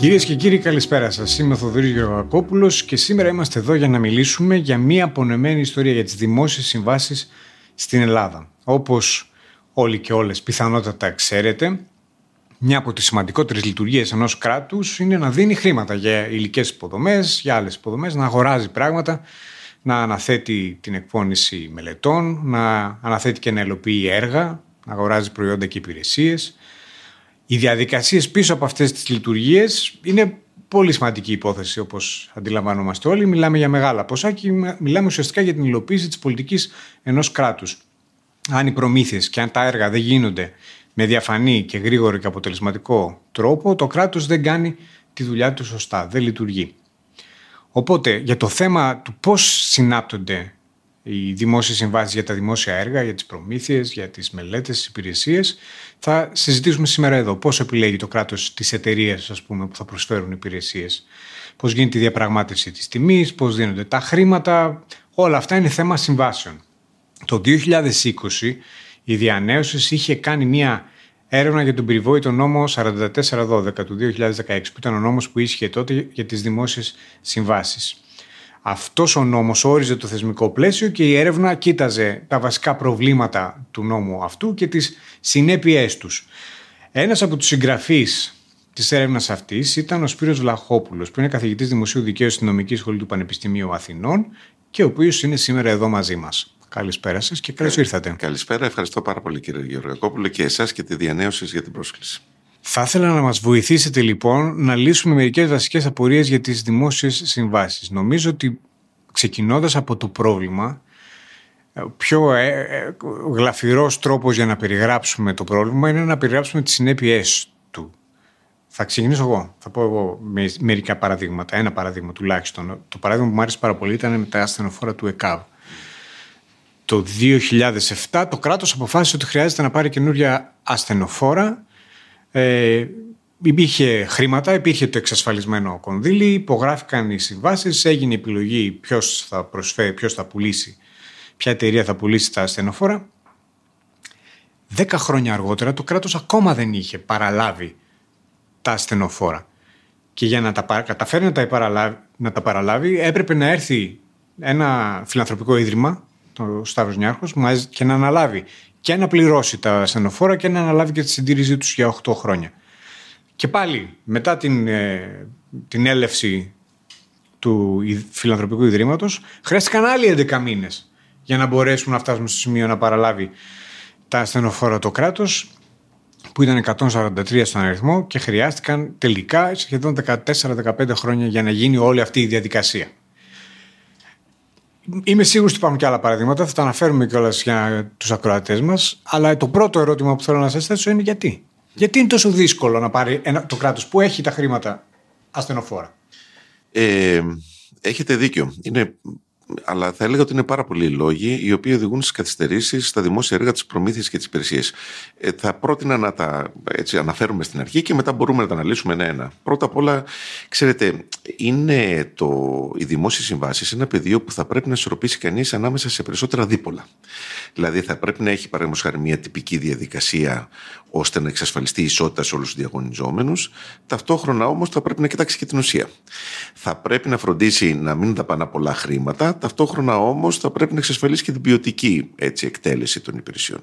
Κυρίες και κύριοι, καλησπέρα σας. Είμαι ο Θοδωρής Γεωργακόπουλος και σήμερα είμαστε εδώ για να μιλήσουμε για μια απονεμένη ιστορία για τις δημόσιες συμβάσεις στην Ελλάδα. Όπως όλοι και όλες πιθανότατα ξέρετε, μια από τις σημαντικότερες λειτουργίες ενός κράτους είναι να δίνει χρήματα για υλικές υποδομές, για άλλες υποδομές, να αγοράζει πράγματα, να αναθέτει την εκπόνηση μελετών, να αναθέτει και να ελοποιεί έργα, να αγοράζει προϊόντα και υπηρεσίες. Οι διαδικασίες πίσω από αυτές τις λειτουργίες είναι πολύ σημαντική υπόθεση, όπως αντιλαμβανόμαστε όλοι. Μιλάμε για μεγάλα ποσά και μιλάμε ουσιαστικά για την υλοποίηση της πολιτικής ενός κράτους. Αν οι προμήθειες και αν τα έργα δεν γίνονται με διαφανή και γρήγορο και αποτελεσματικό τρόπο, το κράτος δεν κάνει τη δουλειά του σωστά, δεν λειτουργεί. Οπότε, για το θέμα του πώς συνάπτονται οι δημόσιες συμβάσεις για τα δημόσια έργα, για τις προμήθειες, για τις μελέτες, τις υπηρεσίες, θα συζητήσουμε σήμερα εδώ. Πώς επιλέγει το κράτος τις εταιρείες, ας πούμε, που θα προσφέρουν υπηρεσίες, πώς γίνεται η διαπραγμάτευση της τιμής, πώς δίνονται τα χρήματα, όλα αυτά είναι θέμα συμβάσεων. Το 2020 η Διανέωση είχε κάνει μία έρευνα για τον περιβόητο νόμο 4412 του 2016, που ήταν ο νόμος που ίσχυε τότε για τις δημόσιες συμβάσεις. Αυτός ο νόμος όριζε το θεσμικό πλαίσιο και η έρευνα κοίταζε τα βασικά προβλήματα του νόμου αυτού και τις συνέπειές τους. Ένας από τους συγγραφείς της έρευνας αυτής ήταν ο Σπύρος Βλαχόπουλος, που είναι καθηγητής Δημοσίου Δικαίου στην Νομική Σχολή του Πανεπιστημίου Αθηνών και ο οποίος είναι σήμερα εδώ μαζί μας. Καλησπέρα σας και καλώς ήρθατε. Καλησπέρα, ευχαριστώ πάρα πολύ κύριε Γεωργακόπουλο και εσάς και τη Διανέωση για την πρόσκληση. Θα ήθελα να μας βοηθήσετε λοιπόν να λύσουμε μερικές βασικές απορίες για τις δημόσιες συμβάσεις. Νομίζω ότι ξεκινώντας από το πρόβλημα, πιο γλαφυρός τρόπος για να περιγράψουμε το πρόβλημα είναι να περιγράψουμε τις συνέπειές του. Θα ξεκινήσω εγώ, θα πω εγώ μερικά παραδείγματα, ένα παραδείγμα τουλάχιστον. Το παράδειγμα που μου άρεσε πάρα πολύ ήταν με τα ασθενοφόρα του ΕΚΑΒ. Το 2007 το κράτος αποφάσισε ότι χρειάζεται να πάρει καινούρια ασθενοφόρα. Υπήρχε χρήματα, υπήρχε το εξασφαλισμένο κονδύλι, υπογράφηκαν οι συμβάσεις, έγινε η επιλογή ποιος θα προσφέρει, ποιος θα πουλήσει, ποια εταιρεία θα πουλήσει τα ασθενοφόρα. 10 χρόνια αργότερα το κράτος ακόμα δεν είχε παραλάβει τα ασθενοφόρα και για να τα καταφέρει να τα παραλάβει έπρεπε να έρθει ένα φιλανθρωπικό ίδρυμα, ο Σταύρος Νιάρχος, και να αναλάβει και να πληρώσει τα ασθενοφόρα και να αναλάβει και τη συντήρησή τους για 8 χρόνια. Και πάλι μετά την έλευση του Φιλανθρωπικού Ιδρύματος χρειάστηκαν άλλοι 11 μήνες για να μπορέσουν να φτάσουν στο σημείο να παραλάβει τα ασθενοφόρα το κράτος, που ήταν 143 στον αριθμό, και χρειάστηκαν τελικά σχεδόν 14-15 χρόνια για να γίνει όλη αυτή η διαδικασία. Είμαι σίγουρος ότι υπάρχουν και άλλα παραδείγματα, θα τα αναφέρουμε κιόλας για τους ακροατές μας. Αλλά το πρώτο ερώτημα που θέλω να σας θέσω είναι γιατί. Γιατί είναι τόσο δύσκολο να πάρει το κράτος που έχει τα χρήματα ασθενοφόρα? Έχετε δίκιο. Αλλά θα έλεγα ότι είναι πάρα πολλοί οι λόγοι οι οποίοι οδηγούν στις καθυστερήσεις στα δημόσια έργα, τις προμήθειες και τις υπηρεσίες. Θα πρότεινα να τα αναφέρουμε στην αρχή και μετά μπορούμε να τα αναλύσουμε ένα-ένα. Πρώτα απ' όλα, ξέρετε, οι δημόσιες συμβάσεις είναι ένα πεδίο που θα πρέπει να ισορροπήσει κανείς ανάμεσα σε περισσότερα δίπολα. Δηλαδή, θα πρέπει να έχει παραδείγματος χάρη μια τυπική διαδικασία ώστε να εξασφαλιστεί η ισότητα σε όλους τους διαγωνιζόμενους. Ταυτόχρονα όμως θα πρέπει να κοιτάξει και την ουσία. Θα πρέπει να φροντίσει να μην δαπανά πολλά χρήματα. Ταυτόχρονα όμως θα πρέπει να εξασφαλίσει και την ποιοτική εκτέλεση των υπηρεσιών.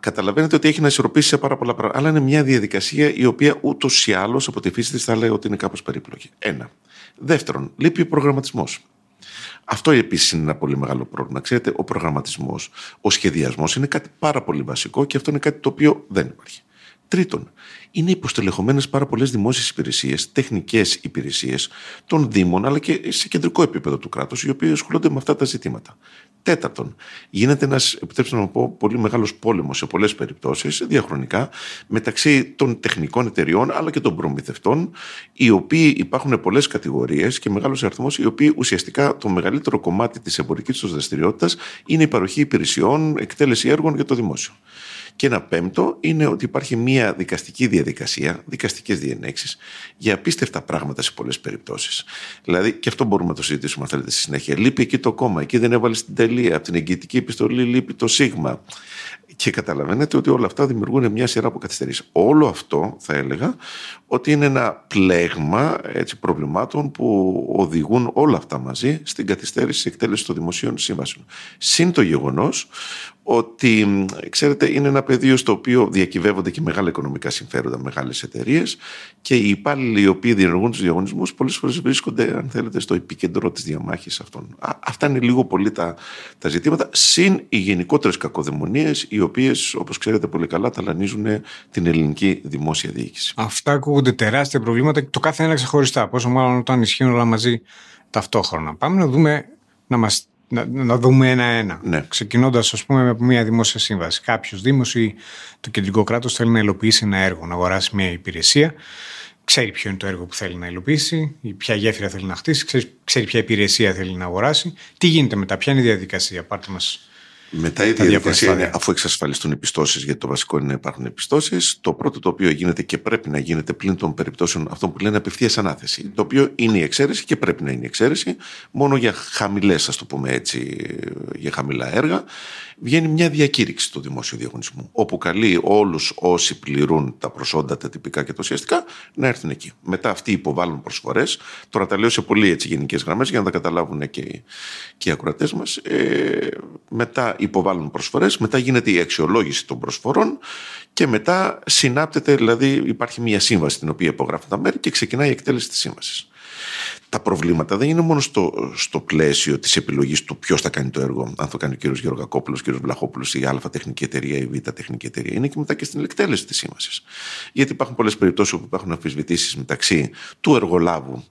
Καταλαβαίνετε ότι έχει να ισορροπήσει σε πάρα πολλά πράγματα. Αλλά είναι μια διαδικασία η οποία ούτως ή άλλως από τη φύση της θα λέει ότι είναι κάπως περίπλοκη. Ένα. Δεύτερον, λείπει ο προγραμματισμός. Αυτό επίσης είναι ένα πολύ μεγάλο πρόβλημα. Ξέρετε, ο προγραμματισμός, ο σχεδιασμός είναι κάτι πάρα πολύ βασικό και αυτό είναι κάτι το οποίο δεν υπάρχει. Τρίτον, είναι υποστελεχωμένες πάρα πολλές δημόσιες υπηρεσίες, τεχνικές υπηρεσίες των Δήμων, αλλά και σε κεντρικό επίπεδο του κράτους, οι οποίοι ασχολούνται με αυτά τα ζητήματα. Τέταρτον, γίνεται ένας, επιτρέψτε να πω, πολύ μεγάλος πόλεμος σε πολλές περιπτώσεις, διαχρονικά, μεταξύ των τεχνικών εταιριών αλλά και των προμηθευτών, οι οποίοι υπάρχουν πολλές κατηγορίες και μεγάλος αριθμός, οι οποίοι ουσιαστικά το μεγαλύτερο κομμάτι της εμπορικής τους δραστηριότητας είναι η παροχή υπηρεσιών, εκτέλεση έργων για το δημόσιο. Και ένα πέμπτο είναι ότι υπάρχει μια δικαστική διαδικασία, δικαστικές διενέξεις για απίστευτα πράγματα σε πολλές περιπτώσεις. Δηλαδή, και αυτό μπορούμε να το συζητήσουμε, αν θέλετε, στη συνέχεια. Λείπει εκεί το κόμμα, εκεί δεν έβαλε την τελεία, από την εγγυητική επιστολή λείπει το σίγμα. Και καταλαβαίνετε ότι όλα αυτά δημιουργούν μια σειρά από καθυστερήσεις. Όλο αυτό θα έλεγα ότι είναι ένα πλέγμα έτσι, προβλημάτων που οδηγούν όλα αυτά μαζί στην καθυστέρηση εκτέλεσης των δημοσίων σύμβασεων. Συν το γεγονός ότι, ξέρετε, είναι ένα πεδίο στο οποίο διακυβεύονται και μεγάλα οικονομικά συμφέροντα, μεγάλες εταιρείες και οι υπάλληλοι οι οποίοι διενεργούν τους διαγωνισμούς πολλές φορές βρίσκονται, αν θέλετε, στο επίκεντρο της διαμάχης αυτών. Αυτά είναι λίγο πολύ τα ζητήματα, συν οι γενικότερες κακοδαιμονίες, οι οποίες, όπως ξέρετε πολύ καλά, ταλανίζουν την ελληνική δημόσια διοίκηση. Αυτά ακούγονται τεράστια προβλήματα και το κάθε ένα ξεχωριστά. Πόσο μάλλον όταν ισχύουν όλα μαζί ταυτόχρονα. Πάμε να δούμε να δούμε ένα-ένα. Ναι. Ξεκινώντας, ας πούμε, από μια δημόσια σύμβαση. Κάποιος δήμος ή το κεντρικό κράτος θέλει να υλοποιήσει ένα έργο, να αγοράσει μια υπηρεσία. Ξέρει ποιο είναι το έργο που θέλει να υλοποιήσει, ποια γέφυρα θέλει να χτίσει, ξέρει ποια υπηρεσία θέλει να αγοράσει. Τι γίνεται μετά, ποια είναι η διαδικασία, πάρτε μας. Μετά η διαδικασία είναι, αφού εξασφαλιστούν οι πιστώσεις, γιατί το βασικό είναι να υπάρχουν οι πιστώσεις, το πρώτο το οποίο γίνεται και πρέπει να γίνεται πλην των περιπτώσεων αυτών που λένε απευθείας ανάθεση, το οποίο είναι η εξαίρεση και πρέπει να είναι η εξαίρεση, μόνο για χαμηλές, ας το πούμε έτσι, για χαμηλά έργα, βγαίνει μια διακήρυξη του δημόσιου διαγωνισμού, όπου καλεί όλους όσοι πληρούν τα προσόντα, τα τυπικά και τα ουσιαστικά, να έρθουν εκεί. Μετά αυτοί υποβάλλουν προσφορές. Τώρα τα λέω σε πολύ γενικές γραμμές για να τα καταλάβουν και οι ακροατές μας. Μετά υποβάλλουν προσφορές, μετά γίνεται η αξιολόγηση των προσφορών και μετά συνάπτεται, δηλαδή υπάρχει μια σύμβαση την οποία υπογράφουν τα μέρη και ξεκινάει η εκτέλεση της σύμβασης. Τα προβλήματα δεν είναι μόνο στο πλαίσιο της επιλογής του ποιος θα κάνει το έργο, αν θα κάνει ο κύριος Γεωργακόπουλος, ο κύριος Βλαχόπουλος, η Α τεχνική εταιρεία, η Β τεχνική εταιρεία. Είναι και μετά και στην εκτέλεση της σύμβασης. Γιατί υπάρχουν πολλές περιπτώσεις όπου υπάρχουν αμφισβητήσεις μεταξύ του εργολάβου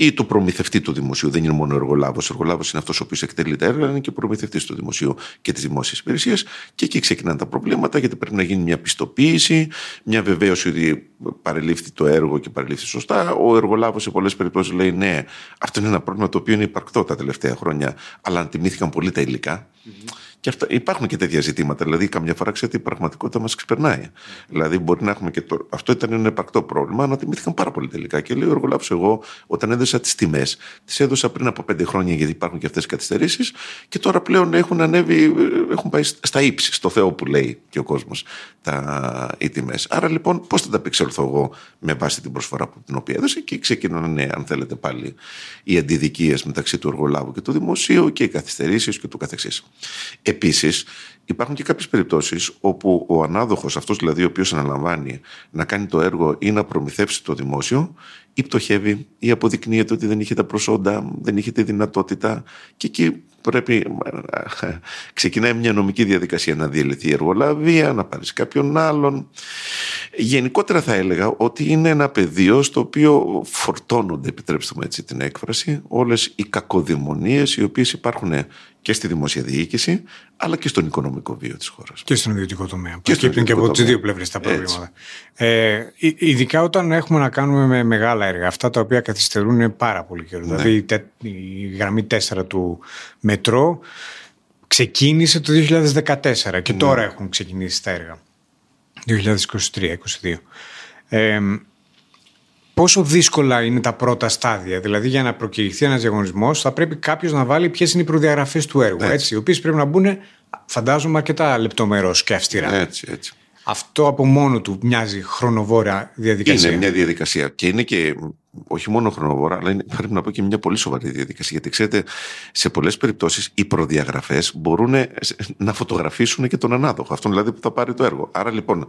ή του προμηθευτή του δημοσίου. Δεν είναι μόνο ο εργολάβος. Ο εργολάβος είναι αυτός ο οποίος εκτελεί τα έργα, είναι και ο προμηθευτής του δημοσίου και της δημόσιας υπηρεσίας. Και εκεί ξεκινάνε τα προβλήματα, γιατί πρέπει να γίνει μια πιστοποίηση, μια βεβαίωση ότι παρελήφθη το έργο και παρελήφθη σωστά. Ο εργολάβος σε πολλές περιπτώσεις λέει ναι, αυτό είναι ένα πρόβλημα το οποίο είναι υπαρκτό τα τελευταία χρόνια, αλλά αντιμήθηκαν πολύ τα υλικά. Και αυτά, υπάρχουν και τέτοια ζητήματα. Δηλαδή, καμιά φορά ξέρετε, η πραγματικότητα μας ξεπερνάει. Δηλαδή, μπορεί να έχουμε και το. Αυτό ήταν ένα επαρκτό πρόβλημα, αλλά τιμήθηκαν πάρα πολύ τελικά. Και λέει ο εργολάβος, εγώ όταν έδωσα τις τιμές, τις έδωσα πριν από 5 χρόνια, γιατί υπάρχουν και αυτές οι καθυστερήσεις, και τώρα πλέον έχουν ανέβει, έχουν πάει στα ύψη, στο Θεό που λέει και ο κόσμος οι τιμές. Άρα λοιπόν, πώς θα τα απεξέλθω εγώ με βάση την προσφορά που την οποία έδωσε, και ξεκινάνε, αν θέλετε, πάλι οι αντιδικίες μεταξύ του εργολάβου και του δημοσίου και οι καθυστερήσεις και του καθεξής. Επίσης, υπάρχουν και κάποιες περιπτώσεις όπου ο ανάδοχος, αυτός δηλαδή ο οποίος αναλαμβάνει να κάνει το έργο ή να προμηθεύσει το δημόσιο, ή πτωχεύει ή αποδεικνύεται ότι δεν είχε τα προσόντα, δεν είχε τη δυνατότητα, και εκεί πρέπει ξεκινάει μια νομική διαδικασία να διελυθεί η εργολαβία, να πάρεις κάποιον άλλον. Γενικότερα θα έλεγα ότι είναι ένα πεδίο στο οποίο φορτώνονται, επιτρέψτε μου έτσι την έκφραση, όλες οι κακοδαιμονίες οι οποίες υπάρχουν και στη δημόσια διοίκηση, αλλά και στον οικονομικό βίο της χώρας. Και στον ιδιωτικό τομέα. Προκύπτουν και από τις δύο πλευρές τα προβλήματα. Ειδικά όταν έχουμε να κάνουμε με μεγάλα έργα, αυτά τα οποία καθυστερούν πάρα πολύ καιρό. Ναι. Δηλαδή η γραμμή 4 του μετρό ξεκίνησε το 2014 και τώρα έχουν ξεκινήσει τα έργα. 2023-2022. Πόσο δύσκολα είναι τα πρώτα στάδια? Δηλαδή, για να προκηρυχθεί ένας διαγωνισμός, θα πρέπει κάποιος να βάλει ποιες είναι οι προδιαγραφές του έργου. Έτσι, οι οποίες πρέπει να μπουν, φαντάζομαι, αρκετά λεπτομερώς και αυστηρά. Έτσι. Αυτό από μόνο του μοιάζει χρονοβόρα διαδικασία. Είναι μια διαδικασία και είναι και όχι μόνο χρονοβόρα, αλλά είναι, πρέπει να πω, και μια πολύ σοβαρή διαδικασία. Γιατί ξέρετε, σε πολλές περιπτώσεις οι προδιαγραφές μπορούν να φωτογραφίσουν και τον ανάδοχο, αυτόν δηλαδή που θα πάρει το έργο. Άρα λοιπόν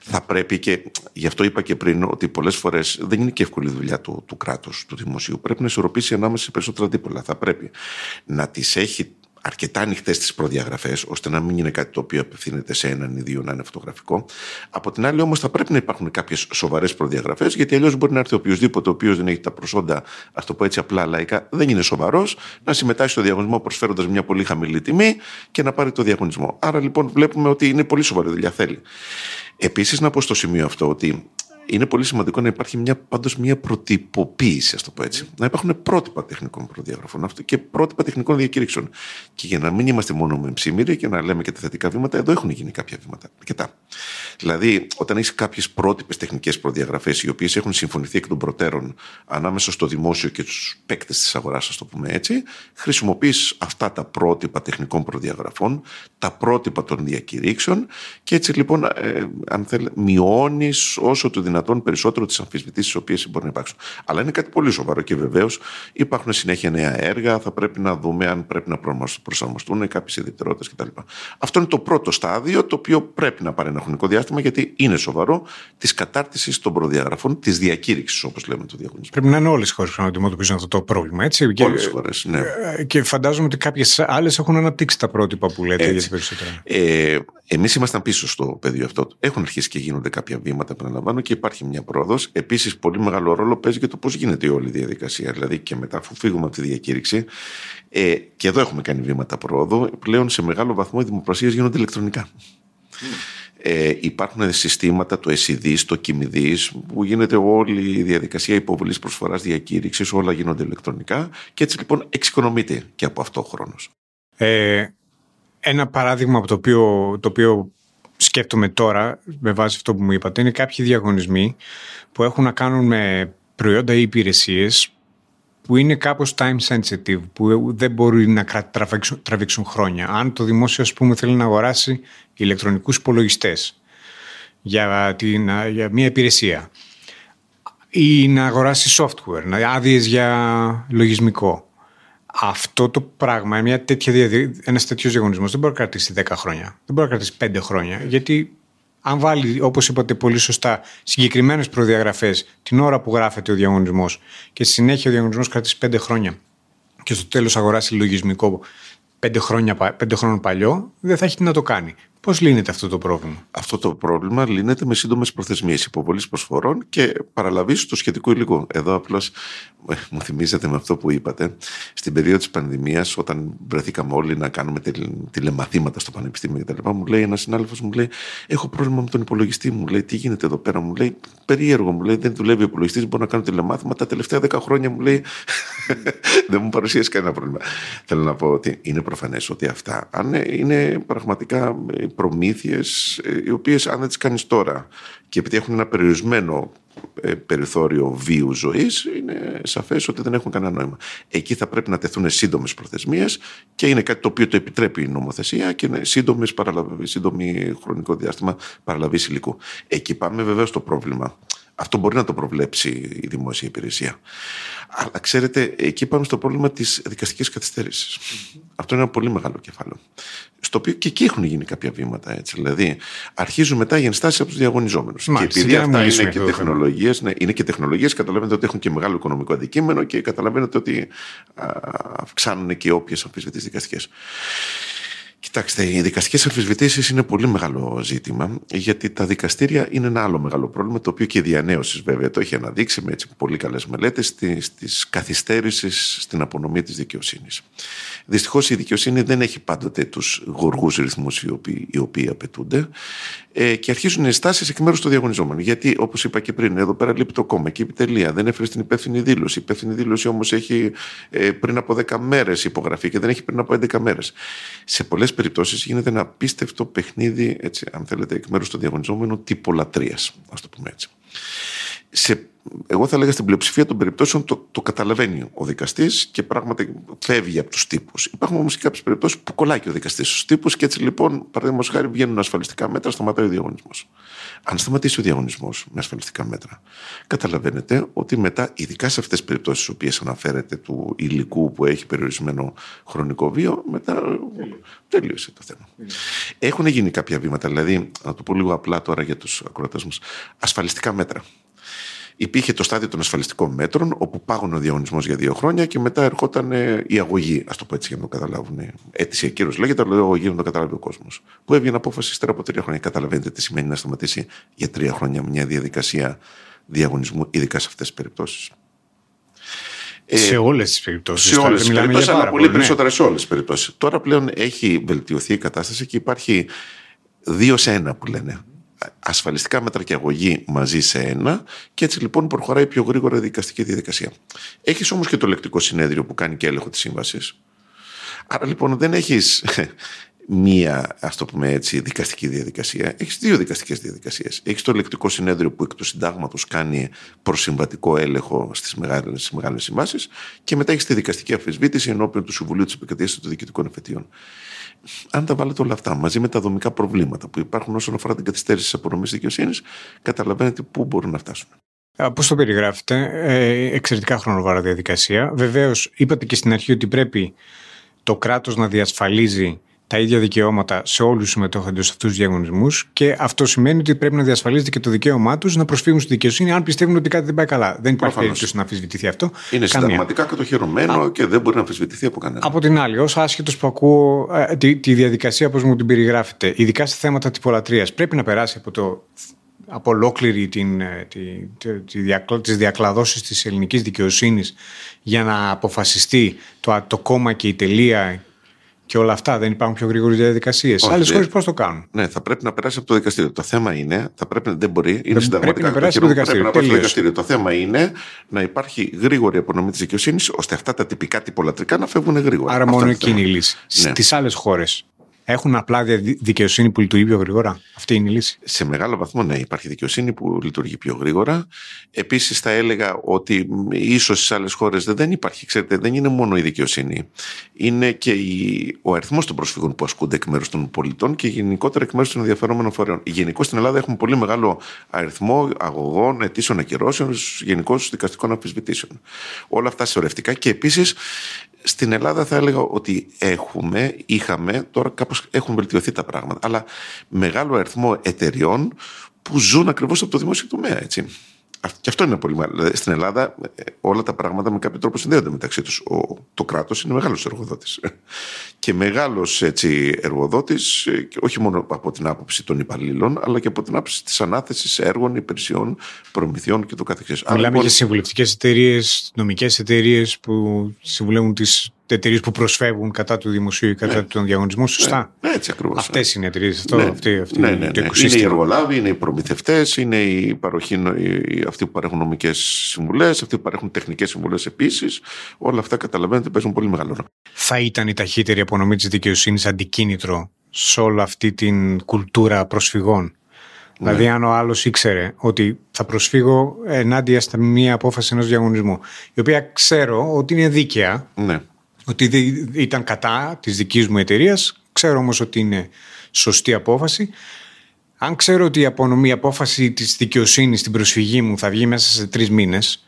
θα πρέπει, και γι' αυτό είπα και πριν, ότι πολλές φορές δεν είναι και εύκολη δουλειά του κράτους, του δημοσίου. Πρέπει να ισορροπήσει ανάμεσα σε περισσότερα δίπολα. Θα πρέπει να τις έχει αρκετά ανοιχτές τις προδιαγραφές, ώστε να μην είναι κάτι το οποίο απευθύνεται σε έναν ή δύο, να είναι φωτογραφικό. Από την άλλη, όμως, θα πρέπει να υπάρχουν κάποιες σοβαρές προδιαγραφές, γιατί αλλιώς μπορεί να έρθει οποιοδήποτε ο οποίος δεν έχει τα προσόντα, ας το πω έτσι απλά λαϊκά, δεν είναι σοβαρός, να συμμετάσχει στο διαγωνισμό προσφέροντας μια πολύ χαμηλή τιμή και να πάρει το διαγωνισμό. Άρα λοιπόν, βλέπουμε ότι είναι πολύ σοβαρή δουλειά. Θέλει. Επίσης, να πω στο σημείο αυτό ότι είναι πολύ σημαντικό να υπάρχει πάντως μια προτυποποίηση, ας το πω έτσι. Να υπάρχουν πρότυπα τεχνικών προδιαγραφών και πρότυπα τεχνικών διακήρυξεων. Και για να μην είμαστε μόνο με ψήμυροι και να λέμε και τα θετικά βήματα, εδώ έχουν γίνει κάποια βήματα. Αρκετά. Δηλαδή, όταν έχεις κάποιες πρότυπες τεχνικές προδιαγραφές, οι οποίες έχουν συμφωνηθεί εκ των προτέρων ανάμεσα στο δημόσιο και τους παίκτες της αγοράς, ας το πούμε έτσι, χρησιμοποιείς αυτά τα πρότυπα τεχνικών προδιαγραφών, τα πρότυπα των διακηρύξεων, και έτσι λοιπόν, αν θέλει, μειώνεις όσο το δυνατόν περισσότερο τις αμφισβητήσεις τις οποίες μπορεί να υπάρξουν. Αλλά είναι κάτι πολύ σοβαρό και βεβαίως υπάρχουν συνέχεια νέα έργα, θα πρέπει να δούμε αν πρέπει να προσαρμοστούν κάποιες ιδιαιτερότητες κτλ. Αυτό είναι το πρώτο στάδιο, το οποίο πρέπει να πάρει ένα χρονικό διάστημα, γιατί είναι σοβαρό, της κατάρτισης των προδιαγραφών, της διακήρυξης, όπως λέμε, του διαγωνισμού. Πρέπει να είναι όλες οι χώρες που αντιμετωπίζουν αυτό το πρόβλημα, έτσι. Όλες οι χώρες, ναι. Και φαντάζομαι ότι κάποιες άλλες έχουν αναπτύξει τα πρότυπα που λέτε για περισσότερα. Εμείς ήμασταν πίσω στο πεδίο αυτό. Έχουν αρχίσει και γίνονται κάποια βήματα, επαναλαμβάνω, και υπάρχει μια πρόοδος. Επίσης, πολύ μεγάλο ρόλο παίζει και το πώς γίνεται η όλη διαδικασία. Δηλαδή, και μετά, αφού φύγουμε από τη διακήρυξη, και εδώ έχουμε κάνει βήματα πρόοδου, πλέον σε μεγάλο βαθμό οι δημοπρασίες γίνονται ηλεκτρονικά. Υπάρχουν συστήματα, το ΕΣΥΔΙΣ, το ΚΙΜΙΔΙΣ, που γίνεται όλη η διαδικασία υποβολής προσφοράς, διακήρυξης, όλα γίνονται ηλεκτρονικά, και έτσι λοιπόν εξοικονομείται και από αυτό ο χρόνος. Ένα παράδειγμα από το οποίο σκέφτομαι τώρα, με βάση αυτό που μου είπατε, είναι κάποιοι διαγωνισμοί που έχουν να κάνουν με προϊόντα ή υπηρεσίες που είναι κάπως time sensitive, που δεν μπορεί να τραβήξουν χρόνια. Αν το δημόσιο, ας πούμε, θέλει να αγοράσει ηλεκτρονικούς υπολογιστές για μια υπηρεσία ή να αγοράσει software, άδειες για λογισμικό, αυτό το πράγμα, ένας τέτοιος διαγωνισμός δεν μπορεί να κρατήσει 10 χρόνια, δεν μπορεί να κρατήσει 5 χρόνια, γιατί αν βάλει, όπως είπατε πολύ σωστά, συγκεκριμένες προδιαγραφές την ώρα που γράφεται ο διαγωνισμός και στη συνέχεια ο διαγωνισμός κρατήσει 5 χρόνια και στο τέλος αγοράσει λογισμικό 5 χρόνια παλιό, δεν θα έχει τι να το κάνει. Πώς λύνεται αυτό το πρόβλημα? Αυτό το πρόβλημα λύνεται με σύντομες προθεσμίες υποβολής προσφορών και παραλαβής του σχετικού υλικού. Εδώ απλώς μου θυμίζετε με αυτό που είπατε. Στην περίοδο της πανδημίας, όταν βρεθήκαμε όλοι να κάνουμε τηλεμαθήματα στο πανεπιστήμιο κτλ., μου λέει ένας συνάδελφος, έχω πρόβλημα με τον υπολογιστή μου. Λέει, τι γίνεται εδώ πέρα? Μου λέει, περίεργο, μου λέει, δεν δουλεύει ο υπολογιστής, μπορώ να κάνω τηλεμάθημα. Τα τελευταία 10 χρόνια, μου λέει, δεν μου παρουσίασε κανένα πρόβλημα. Θέλω να πω ότι είναι προφανές ότι αυτά είναι πραγματικά προμήθειες, οι οποίες αν δεν τις κάνεις τώρα και επειδή έχουν ένα περιορισμένο περιθώριο βίου ζωής, είναι σαφές ότι δεν έχουν κανένα νόημα. Εκεί θα πρέπει να τεθούν σύντομες προθεσμίες και είναι κάτι το οποίο το επιτρέπει η νομοθεσία, και είναι σύντομη χρονικό διάστημα παραλαβής υλικού. Εκεί πάμε βέβαια στο πρόβλημα. Αυτό μπορεί να το προβλέψει η δημόσια υπηρεσία. Αλλά ξέρετε, εκεί πάμε στο πρόβλημα της δικαστικής καθυστέρησης. Αυτό είναι ένα πολύ μεγάλο κεφάλαιο, στο οποίο και εκεί έχουν γίνει κάποια βήματα. Έτσι. Δηλαδή, αρχίζουν μετά οι ενστάσεις από τους διαγωνιζόμενους. Μάλιστα, και επειδή αυτά είναι και τεχνολογίες, καταλαβαίνετε ότι έχουν και μεγάλο οικονομικό αντικείμενο και καταλαβαίνετε ότι αυξάνουν και όποιες αμφισβητήσεις δικαστικές. Κοιτάξτε, οι δικαστικές αμφισβητήσεις είναι πολύ μεγάλο ζήτημα, γιατί τα δικαστήρια είναι ένα άλλο μεγάλο πρόβλημα, το οποίο και η Διανέωση βέβαια το έχει αναδείξει με έτσι πολύ καλές μελέτες, της καθυστέρησης στην απονομή της δικαιοσύνης. Δυστυχώς η δικαιοσύνη δεν έχει πάντοτε τους γοργούς ρυθμούς οι οποίοι απαιτούνται, και αρχίζουν οι στάσεις εκ μέρους του διαγωνιζόμενου. Γιατί, όπως είπα και πριν, εδώ πέρα λείπει το κόμμα και η επιτελεία, δεν έφερε την υπεύθυνη δήλωση. Η υπεύθυνη δήλωση όμως έχει πριν από 10 μέρες υπογραφή και δεν έχει πριν από 11 μέρες. Σε πολλές περιπτώσεις γίνεται ένα απίστευτο παιχνίδι, έτσι, αν θέλετε, εκ μέρους του διαγωνιζόμενου τυπολατρείας, ας το πούμε έτσι. Εγώ θα λέγα στην πλειοψηφία των περιπτώσεων το καταλαβαίνει ο δικαστής και πράγματι φεύγει από τους τύπους. Υπάρχουν όμως και κάποιες περιπτώσεις που κολλάει και ο δικαστής στους τύπους και έτσι λοιπόν, παραδείγματος χάρη, βγαίνουν ασφαλιστικά μέτρα, σταματάει ο διαγωνισμός. Αν σταματήσει ο διαγωνισμός με ασφαλιστικά μέτρα, καταλαβαίνετε ότι μετά, ειδικά σε αυτές τις περιπτώσεις στις οποίες αναφέρεται του υλικού που έχει περιορισμένο χρονικό βίο, μετά τελείωσε το θέμα. Έχουν γίνει κάποια βήματα, δηλαδή, να το πω λίγο απλά τώρα για τους ακροατές μας, ασφαλιστικά μέτρα. Υπήρχε το στάδιο των ασφαλιστικών μέτρων, όπου πάγωνε ο διαγωνισμός για 2 χρόνια και μετά ερχόταν η αγωγή. Ας το πω έτσι για να το καταλάβουν. Αίτηση ακύρωσης λέγεται, αλλά η αγωγή να το καταλάβει ο κόσμος. Που έβγαινε απόφαση ύστερα από 3 χρόνια. Καταλαβαίνετε τι σημαίνει να σταματήσει για 3 χρόνια μια διαδικασία διαγωνισμού, ειδικά σε αυτές τις περιπτώσεις. Σε όλες τις περιπτώσεις. Σε όλες τις περιπτώσεις, αλλά πολύ περισσότερα σε όλες τις περιπτώσεις. Τώρα πλέον έχει βελτιωθεί η κατάσταση και υπάρχει 2 σε 1 που λένε. Ασφαλιστικά μέτρα και αγωγή μαζί σε ένα, και έτσι λοιπόν προχωράει πιο γρήγορα η δικαστική διαδικασία. Έχεις όμως και το ελεκτικό συνέδριο που κάνει και έλεγχο της σύμβασης. Άρα λοιπόν δεν έχεις μία, ας το πούμε έτσι, δικαστική διαδικασία, έχεις δύο δικαστικές διαδικασίες. Έχεις το ελεκτικό συνέδριο που εκ του συντάγματος κάνει προσυμβατικό έλεγχο στις μεγάλες συμβάσεις, και μετά έχεις τη δικαστική αμφισβήτηση ενώπιον του Συμβουλίου της Επικρατείας των Διοικητικών Εφετείων. Αν τα βάλετε όλα αυτά μαζί με τα δομικά προβλήματα που υπάρχουν όσον αφορά την καθυστέρηση της απονομής δικαιοσύνης, καταλαβαίνετε πού μπορούν να φτάσουν. Πώς το περιγράφετε? Εξαιρετικά χρονοβάρα διαδικασία. Βεβαίως, είπατε και στην αρχή ότι πρέπει το κράτος να διασφαλίζει τα ίδια δικαιώματα σε όλους τους συμμετέχοντες σε αυτούς τους διαγωνισμούς, και αυτό σημαίνει ότι πρέπει να διασφαλίζεται και το δικαίωμά τους να προσφύγουν στη δικαιοσύνη αν πιστεύουν ότι κάτι δεν πάει καλά. Δεν υπάρχει περίπτωση να αμφισβητηθεί αυτό. Είναι συνταγματικά κατοχυρωμένο και δεν μπορεί να αμφισβητηθεί από κανέναν. Από την άλλη, ως άσχετος που ακούω τη διαδικασία όπως μου την περιγράφεται, ειδικά σε θέματα τυπολατρείας, πρέπει να περάσει από ολόκληρη τις διακλαδώσεις της ελληνικής δικαιοσύνης για να αποφασιστεί το κόμμα και η τελεία. Και όλα αυτά, δεν υπάρχουν πιο γρήγορες διαδικασίες? Άλλες χώρες πώς το κάνουν? Ναι, θα πρέπει να περάσει από το δικαστήριο. Το θέμα είναι, είναι συνταγματικά κατοχυρωμένο, πρέπει να περάσει από το δικαστήριο. Το θέμα είναι να υπάρχει γρήγορη απονομή της δικαιοσύνης, ώστε αυτά τα τυπικά τυπολατρικά να φεύγουν γρήγορα. Άρα, μόνο εκείνη η λύση. Στις άλλες χώρες έχουν απλά δικαιοσύνη που λειτουργεί πιο γρήγορα? Αυτή είναι η λύση. Σε μεγάλο βαθμό, ναι, υπάρχει δικαιοσύνη που λειτουργεί πιο γρήγορα. Επίσης, θα έλεγα ότι ίσως στις άλλες χώρες δεν υπάρχει. Ξέρετε, δεν είναι μόνο η δικαιοσύνη. Είναι και ο αριθμός των προσφύγων που ασκούνται εκ μέρους των πολιτών και γενικότερα εκ μέρους των ενδιαφερόμενων φορέων. Γενικώς στην Ελλάδα έχουμε πολύ μεγάλο αριθμό αγωγών, αιτήσεων ακυρώσεων, γενικώς δικαστικών αμφισβητήσεων. Όλα αυτά σωρευτικά, και επίσης. Στην Ελλάδα θα έλεγα ότι τώρα κάπως έχουν βελτιωθεί τα πράγματα, αλλά μεγάλο αριθμό εταιριών που ζουν ακριβώς από το δημόσιο τομέα, έτσι. Και αυτό είναι πολύ μεγάλο. Δηλαδή, στην Ελλάδα όλα τα πράγματα με κάποιο τρόπο συνδέονται μεταξύ τους. Το κράτος είναι μεγάλος εργοδότης. Και μεγάλος εργοδότης, όχι μόνο από την άποψη των υπαλλήλων, αλλά και από την άποψη της ανάθεσης έργων, υπηρεσιών, προμηθειών και το καθεξής. Μιλάμε για συμβουλευτικές εταιρείες, νομικές εταιρείες που συμβουλεύουν τις εταιρείες που προσφεύγουν κατά του δημοσίου ή κατά των διαγωνισμών. Σωστά. Ναι, έτσι ακριβώς. Αυτές είναι οι εταιρείες. Ναι. Είναι οι εργολάβοι, είναι οι προμηθευτές, είναι οι αυτοί που παρέχουν νομικές συμβουλές, αυτοί που παρέχουν τεχνικές συμβουλές επίσης. Όλα αυτά, καταλαβαίνετε, παίζουν πολύ μεγάλο ρόλο. Θα ήταν η ταχύτερη απονομή της δικαιοσύνης αντικίνητρο σε όλη αυτή την κουλτούρα προσφυγών? Ναι. Δηλαδή, αν ο άλλος ήξερε ότι θα προσφύγω ενάντια στα μία απόφαση ενός διαγωνισμού, η οποία ξέρω ότι είναι δίκαια. Ναι. Ότι ήταν κατά της δικής μου εταιρείας, ξέρω όμως ότι είναι σωστή απόφαση. Αν ξέρω ότι η απόφαση της δικαιοσύνης στην προσφυγή μου θα βγει μέσα σε 3 μήνες,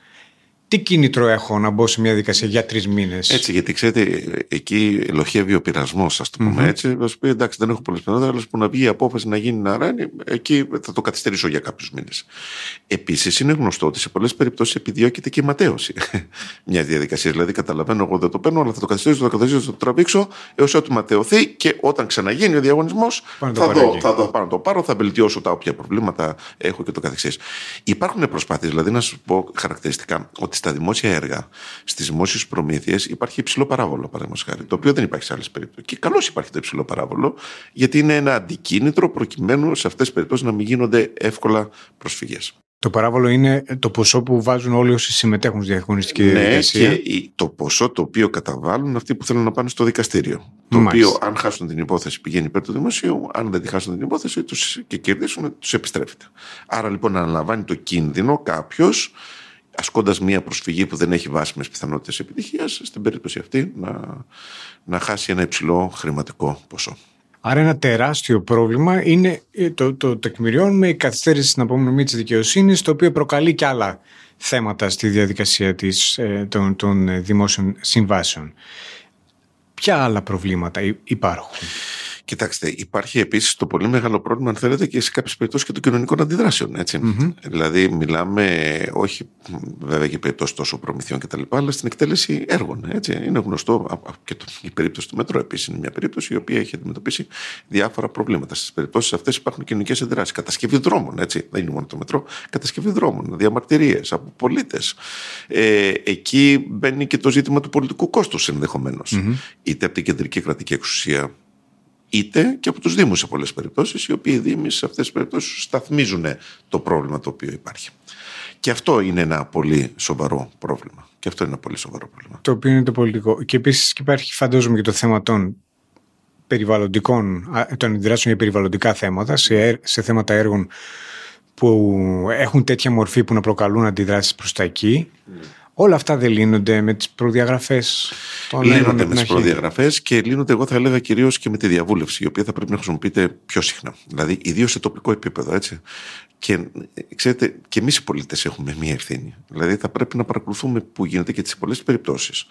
τι κίνητρο έχω να μπω σε μια δικασία για 3 μήνες? Έτσι, γιατί ξέρετε, εκεί ελοχεύει ο πειρασμός, ας το πούμε έτσι. Θα σου πει, εντάξει, δεν έχω πολλές πιθανότητες, αλλά που να βγει η απόφαση να γίνει να ράνει, εκεί θα το καθυστερήσω για κάποιους μήνες. Επίσης, είναι γνωστό ότι σε πολλές περιπτώσεις επιδιώκεται και η ματέωση μια διαδικασία. Δηλαδή, καταλαβαίνω, εγώ δεν το παίρνω, αλλά θα το καθυστερήσω, θα το τραβήξω έως ότου ματαιωθεί, και όταν ξαναγίνει ο διαγωνισμός, θα το πάρω, θα βελτιώσω τα όποια προβλήματα έχω και το καθεξής. Υπάρχουν προσπάθειες, δηλαδή, να σου πω χαρακτηριστικά ότι στα δημόσια έργα, στις δημόσιες προμήθειες υπάρχει υψηλό παράβολο, παραδείγματος χάρη, το οποίο δεν υπάρχει σε άλλες περιπτώσεις. Και καλώς υπάρχει το υψηλό παράβολο, γιατί είναι ένα αντικίνητρο προκειμένου σε αυτές τις περιπτώσεις να μην γίνονται εύκολα προσφυγές. Το παράβολο είναι το ποσό που βάζουν όλοι όσοι συμμετέχουν στη διαγωνιστική διαδικασία. Ναι, και το ποσό το οποίο καταβάλουν αυτοί που θέλουν να πάνε στο δικαστήριο. Το οποίο, αν χάσουν την υπόθεση, πηγαίνει υπέρ του δημοσίου. Αν δεν τη χάσουν την υπόθεση και κερδίσουν, τους επιστρέφεται. Άρα λοιπόν, αναλαμβάνει το κίνδυνο κάποιος, ασκώντας μία προσφυγή που δεν έχει βάσιμες πιθανότητες επιτυχίας, στην περίπτωση αυτή να χάσει ένα υψηλό χρηματικό ποσό. Άρα, ένα τεράστιο πρόβλημα είναι το τεκμηριώνουμε, η καθυστέρηση στην απονομή της δικαιοσύνης, το οποίο προκαλεί και άλλα θέματα στη διαδικασία των δημόσιων συμβάσεων. Ποια άλλα προβλήματα υπάρχουν? Κοιτάξτε, υπάρχει επίσης το πολύ μεγάλο πρόβλημα, αν θέλετε, και σε κάποιες περιπτώσεις και των κοινωνικών αντιδράσεων. Έτσι. Δηλαδή, μιλάμε όχι βέβαια για περιπτώσεις τόσο προμηθειών κτλ., αλλά στην εκτέλεση έργων. Έτσι. Είναι γνωστό και η περίπτωση του μετρό επίσης είναι μια περίπτωση η οποία έχει αντιμετωπίσει διάφορα προβλήματα. Στις περιπτώσεις αυτές υπάρχουν κοινωνικές αντιδράσεις. Κατασκευή δρόμων, έτσι. Δεν είναι μόνο το μετρό. Κατασκευή δρόμων, διαμαρτυρίες από πολίτες. Εκεί μπαίνει και το ζήτημα του πολιτικού κόστους ενδεχομένως. Είτε από την κεντρική κρατική εξουσία, είτε και από τους δήμους σε πολλές περιπτώσεις, οι οποίοι δήμοι σε αυτές τις περιπτώσεις σταθμίζουν το πρόβλημα το οποίο υπάρχει. Και αυτό είναι ένα πολύ σοβαρό πρόβλημα. Το οποίο είναι το πολιτικό. Και επίσης υπάρχει, φαντάζομαι, και το θέμα των περιβαλλοντικών, των αντιδράσεων για περιβαλλοντικά θέματα, σε θέματα έργων που έχουν τέτοια μορφή που να προκαλούν αντιδράσεις προς τα εκεί. Όλα αυτά δεν λύνονται με τις προδιαγραφές των έργων? Λύνονται με τις προδιαγραφές και λύνονται, εγώ θα έλεγα, κυρίως και με τη διαβούλευση, η οποία θα πρέπει να χρησιμοποιείται πιο συχνά. Δηλαδή, ιδίως σε τοπικό επίπεδο, έτσι. Και ξέρετε, και εμείς οι πολίτες έχουμε μία ευθύνη. Δηλαδή, θα πρέπει να παρακολουθούμε που γίνεται και σε πολλές περιπτώσεις.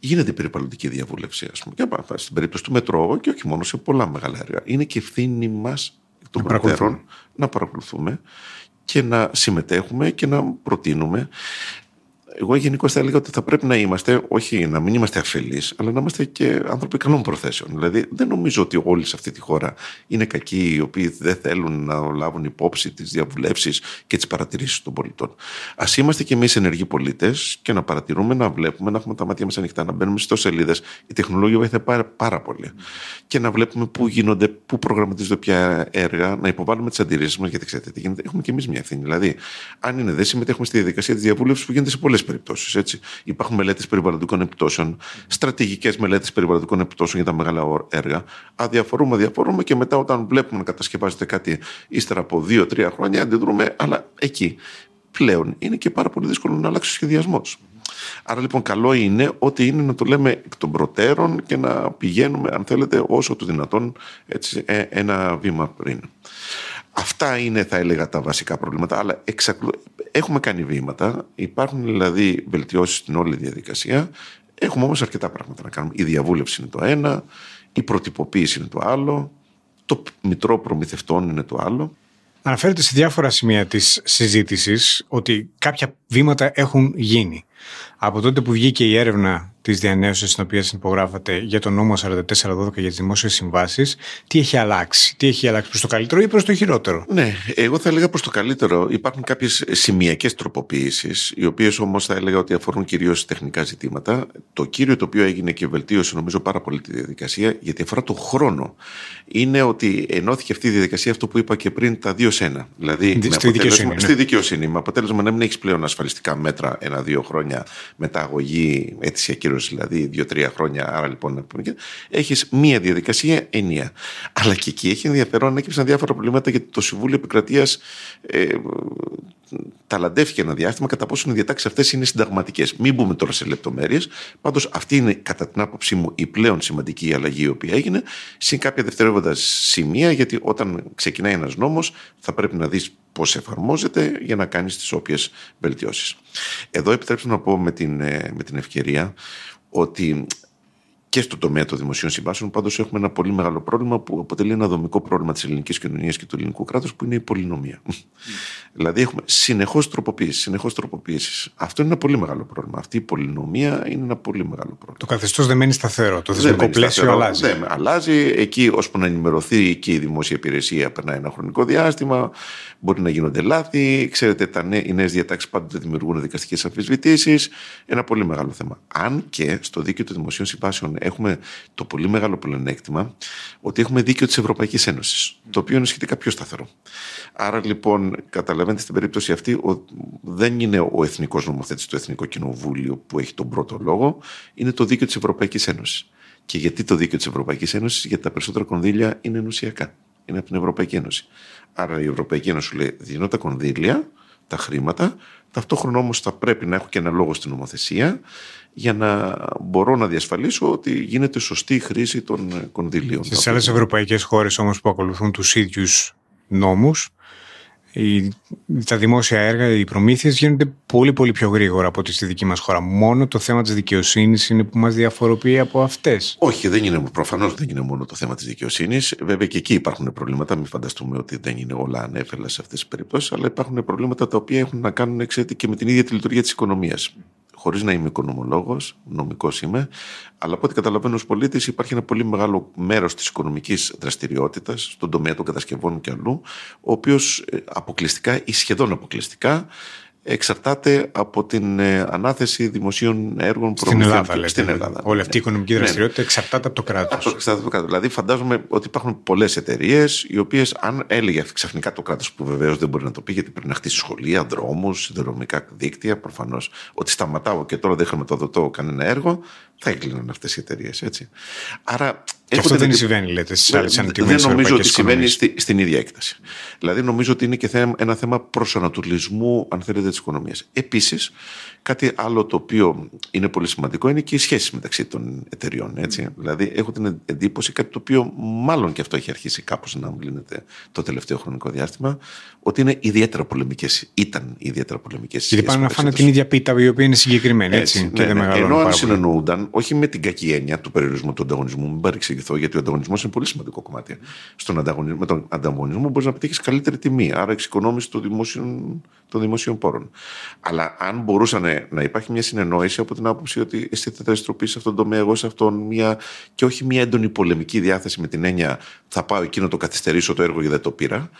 Γίνεται περιβαλλοντική διαβούλευση, ας πούμε. Και στην περίπτωση του μετρό, και όχι μόνο, σε πολλά μεγάλα έργα. Είναι και ευθύνη μας των προτέρων να παρακολουθούμε και να συμμετέχουμε και να προτείνουμε. Εγώ γενικώς θα έλεγα ότι θα πρέπει να είμαστε, όχι να μην είμαστε αφελείς, αλλά να είμαστε και άνθρωποι καλών προθέσεων. Δηλαδή, δεν νομίζω ότι όλοι σε αυτή τη χώρα είναι κακοί, οι οποίοι δεν θέλουν να λάβουν υπόψη τις διαβουλεύσεις και τις παρατηρήσεις των πολιτών. Ας είμαστε κι εμείς ενεργοί πολίτες και να παρατηρούμε, να βλέπουμε, να έχουμε τα μάτια μας ανοιχτά, να μπαίνουμε στις σελίδες. Η τεχνολογία βοηθάει πάρα πολύ. Και να βλέπουμε πού γίνονται, πού προγραμματίζονται πια έργα, να υποβάλουμε τις αντιρρήσεις μας, γιατί ξέρετε τι γίνεται. Έχουμε κι εμείς μια ευθύνη. Δηλαδή, αν είναι, δεν συμμετέχουμε στη διαδικασία της διαβούλευσης που γίνεται σε πολλές περιπτώσεις, έτσι. Υπάρχουν μελέτες περιβαλλοντικών επιπτώσεων, στρατηγικές μελέτες περιβαλλοντικών επιπτώσεων για τα μεγάλα έργα. Αδιαφορούμε και μετά, όταν βλέπουμε να κατασκευάζεται κάτι ύστερα από 2-3 χρόνια, αντιδρούμε. Αλλά εκεί πλέον είναι και πάρα πολύ δύσκολο να αλλάξει ο σχεδιασμός. Άρα λοιπόν, καλό είναι ότι είναι να το λέμε εκ των προτέρων και να πηγαίνουμε, αν θέλετε, όσο το δυνατόν, έτσι, ένα βήμα πριν. Αυτά είναι, θα έλεγα, τα βασικά προβλήματα, αλλά έχουμε κάνει βήματα, υπάρχουν δηλαδή βελτιώσεις στην όλη διαδικασία, έχουμε όμως αρκετά πράγματα να κάνουμε. Η διαβούλευση είναι το ένα, η προτυποποίηση είναι το άλλο, το μητρό προμηθευτών είναι το άλλο. Αναφέρεται σε διάφορα σημεία της συζήτησης ότι κάποια βήματα έχουν γίνει. Από τότε που βγήκε η έρευνα της Διανέωσης, στην οποία συνυπογράφατε, για τον νόμο 4412 για τις δημόσιες συμβάσεις, τι έχει αλλάξει? Τι έχει αλλάξει προς το καλύτερο ή προς το χειρότερο? Ναι, εγώ θα έλεγα προς το καλύτερο. Υπάρχουν κάποιες σημειακές τροποποιήσεις, οι οποίες όμως θα έλεγα ότι αφορούν κυρίως τεχνικά ζητήματα. Το κύριο το οποίο έγινε και βελτίωσε, νομίζω, πάρα πολύ τη διαδικασία, γιατί αφορά τον χρόνο, είναι ότι ενώθηκε αυτή η διαδικασία, αυτό που είπα και πριν, τα δύο σε ένα. Δηλαδή, στη δικαιοσύνη. Με αποτέλεσμα να μην έχει πλέον ασφαλιστικά μέτρα 1-2 χρόνια μεταγωγή, αίτηση ακύρωση δηλαδή 2-3 χρόνια. Άρα λοιπόν, έχεις μία διαδικασία ενιαία. Αλλά και εκεί έχει ενδιαφέρον, ανέκυψαν διάφορα προβλήματα, γιατί το Συμβούλιο Επικρατείας ταλαντεύτηκε ένα διάστημα κατά πόσο οι διατάξεις αυτές είναι συνταγματικές. Μην μπούμε τώρα σε λεπτομέρειες. Πάντως, αυτή είναι, κατά την άποψή μου, η πλέον σημαντική αλλαγή η οποία έγινε, συν κάποια δευτερεύοντα σημεία, γιατί όταν ξεκινάει ένας νόμος, θα πρέπει να δεις πώς εφαρμόζεται για να κάνεις τις όποιες βελτιώσεις. Εδώ επιτρέψτε να πω με την ευκαιρία ότι και στο τομέα των δημοσίων συμβάσεων, πάντως, έχουμε ένα πολύ μεγάλο πρόβλημα που αποτελεί ένα δομικό πρόβλημα της ελληνικής κοινωνίας και του ελληνικού κράτους, που είναι η πολυνομία. Δηλαδή, έχουμε συνεχώς τροποποίησεις. Αυτό είναι ένα πολύ μεγάλο πρόβλημα. Αυτή η πολυνομία είναι ένα πολύ μεγάλο πρόβλημα. Το καθεστώς δεν μένει σταθερό. Το θεσμικό πλαίσιο αλλάζει. Δεν αλλάζει. Εκεί, ώσπου να ενημερωθεί και η δημόσια υπηρεσία, περνάει ένα χρονικό διάστημα. Μπορεί να γίνονται λάθη. Ξέρετε, οι νέες διατάξεις πάντοτε δημιουργούν δικαστικές αμφισβητήσεις. Ένα πολύ μεγάλο θέμα. Αν και στο δίκαιο των δημοσίων συμβάσεων έχουμε το πολύ μεγάλο πλεονέκτημα ότι έχουμε δίκαιο της Ευρωπαϊκής Ένωσης, το οποίο είναι σχετικά πιο σταθερό. Άρα λοιπόν, καταλαβαίνετε, στην περίπτωση αυτή δεν είναι ο εθνικός νομοθέτης, το Εθνικό Κοινοβούλιο, που έχει τον πρώτο λόγο, είναι το δίκαιο της Ευρωπαϊκής Ένωσης. Και γιατί το δίκαιο της Ευρωπαϊκής Ένωσης? Γιατί τα περισσότερα κονδύλια είναι ενωσιακά, είναι από την Ευρωπαϊκή Ένωση. Άρα η Ευρωπαϊκή Ένωση λέει: δίνω τα κονδύλια, τα χρήματα, ταυτόχρονα όμως θα πρέπει να έχω και ένα λόγο στην νομοθεσία, για να μπορώ να διασφαλίσω ότι γίνεται σωστή χρήση των κονδυλίων. Στις άλλες ευρωπαϊκές χώρες όμως που ακολουθούν τους ίδιους νόμους, τα δημόσια έργα, οι προμήθειες γίνονται πολύ πολύ πιο γρήγορα από ό,τι στη δική μας χώρα. Μόνο το θέμα της δικαιοσύνης είναι που μας διαφοροποιεί από αυτές. Όχι, προφανώς δεν είναι μόνο το θέμα της δικαιοσύνης. Βέβαια και εκεί υπάρχουν προβλήματα. Μην φανταστούμε ότι δεν είναι όλα ανέφελα σε αυτές τις περιπτώσεις. Αλλά υπάρχουν προβλήματα τα οποία έχουν να κάνουν, ξέρετε, και με την ίδια τη λειτουργία της οικονομίας. Χωρίς να είμαι οικονομολόγος, νομικός είμαι, αλλά από ό,τι καταλαβαίνω ως πολίτης, υπάρχει ένα πολύ μεγάλο μέρος της οικονομικής δραστηριότητας, στον τομέα των κατασκευών και αλλού, ο οποίος αποκλειστικά ή σχεδόν αποκλειστικά εξαρτάται από την ανάθεση δημοσίων έργων προμηθειών στην Ελλάδα. Όλη αυτή η οικονομική δραστηριότητα εξαρτάται από το κράτος. Εξαρτάται από το κράτος. Δηλαδή, φαντάζομαι ότι υπάρχουν πολλές εταιρείες οι οποίες, αν έλεγε ξαφνικά το κράτος, που βεβαίως δεν μπορεί να το πει, γιατί πρέπει να χτίσει σχολεία, δρόμους, συνδρομικά δίκτυα, προφανώς, ότι σταματάω και τώρα δεν χρηματοδοτώ κανένα έργο, θα έκλειναν αυτές οι εταιρείες. Άρα Και αυτό δεν συμβαίνει, λέτε, στις άλλες ανατιμήσεις. Δεν νομίζω ότι συμβαίνει στην ίδια έκταση. Δηλαδή, νομίζω ότι είναι και ένα θέμα προσανατολισμού, αν θέλετε, της οικονομίας. Επίσης, κάτι άλλο το οποίο είναι πολύ σημαντικό είναι και οι σχέσεις μεταξύ των εταιριών. Έτσι. Mm. Δηλαδή, έχω την εντύπωση, κάτι το οποίο μάλλον και αυτό έχει αρχίσει κάπως να μου λύνεται το τελευταίο χρονικό διάστημα, ότι είναι ιδιαίτερα πολεμικές. Ήταν ιδιαίτερα πολεμικές σχέσεις. Γιατί πάνε να φάνε την ίδια πίτα, η οποία είναι συγκεκριμένη. Έτσι, ναι, και δεν ενώ αν συνεννοούνταν, όχι με την κακή έννοια του περιορισμού του ανταγωνισμού, μην παρεξηγηθώ, γιατί ο ανταγωνισμός είναι πολύ σημαντικό κομμάτι. Με τον ανταγωνισμό μπορείς να πετύχεις καλύτερη τιμή, άρα εξοικονόμηση των δημόσιων πόρων. Αλλά αν μπορούσαν να υπάρχει μια συνεννόηση από την άποψη ότι εσύ θα στροπεί σε αυτόν τον τομέα, εγώ σε αυτόν, και όχι μια έντονη πολεμική διάθεση με την έννοια θα πάω εκεί να το καθυστερήσω το έργο γιατί δεν το πήρα.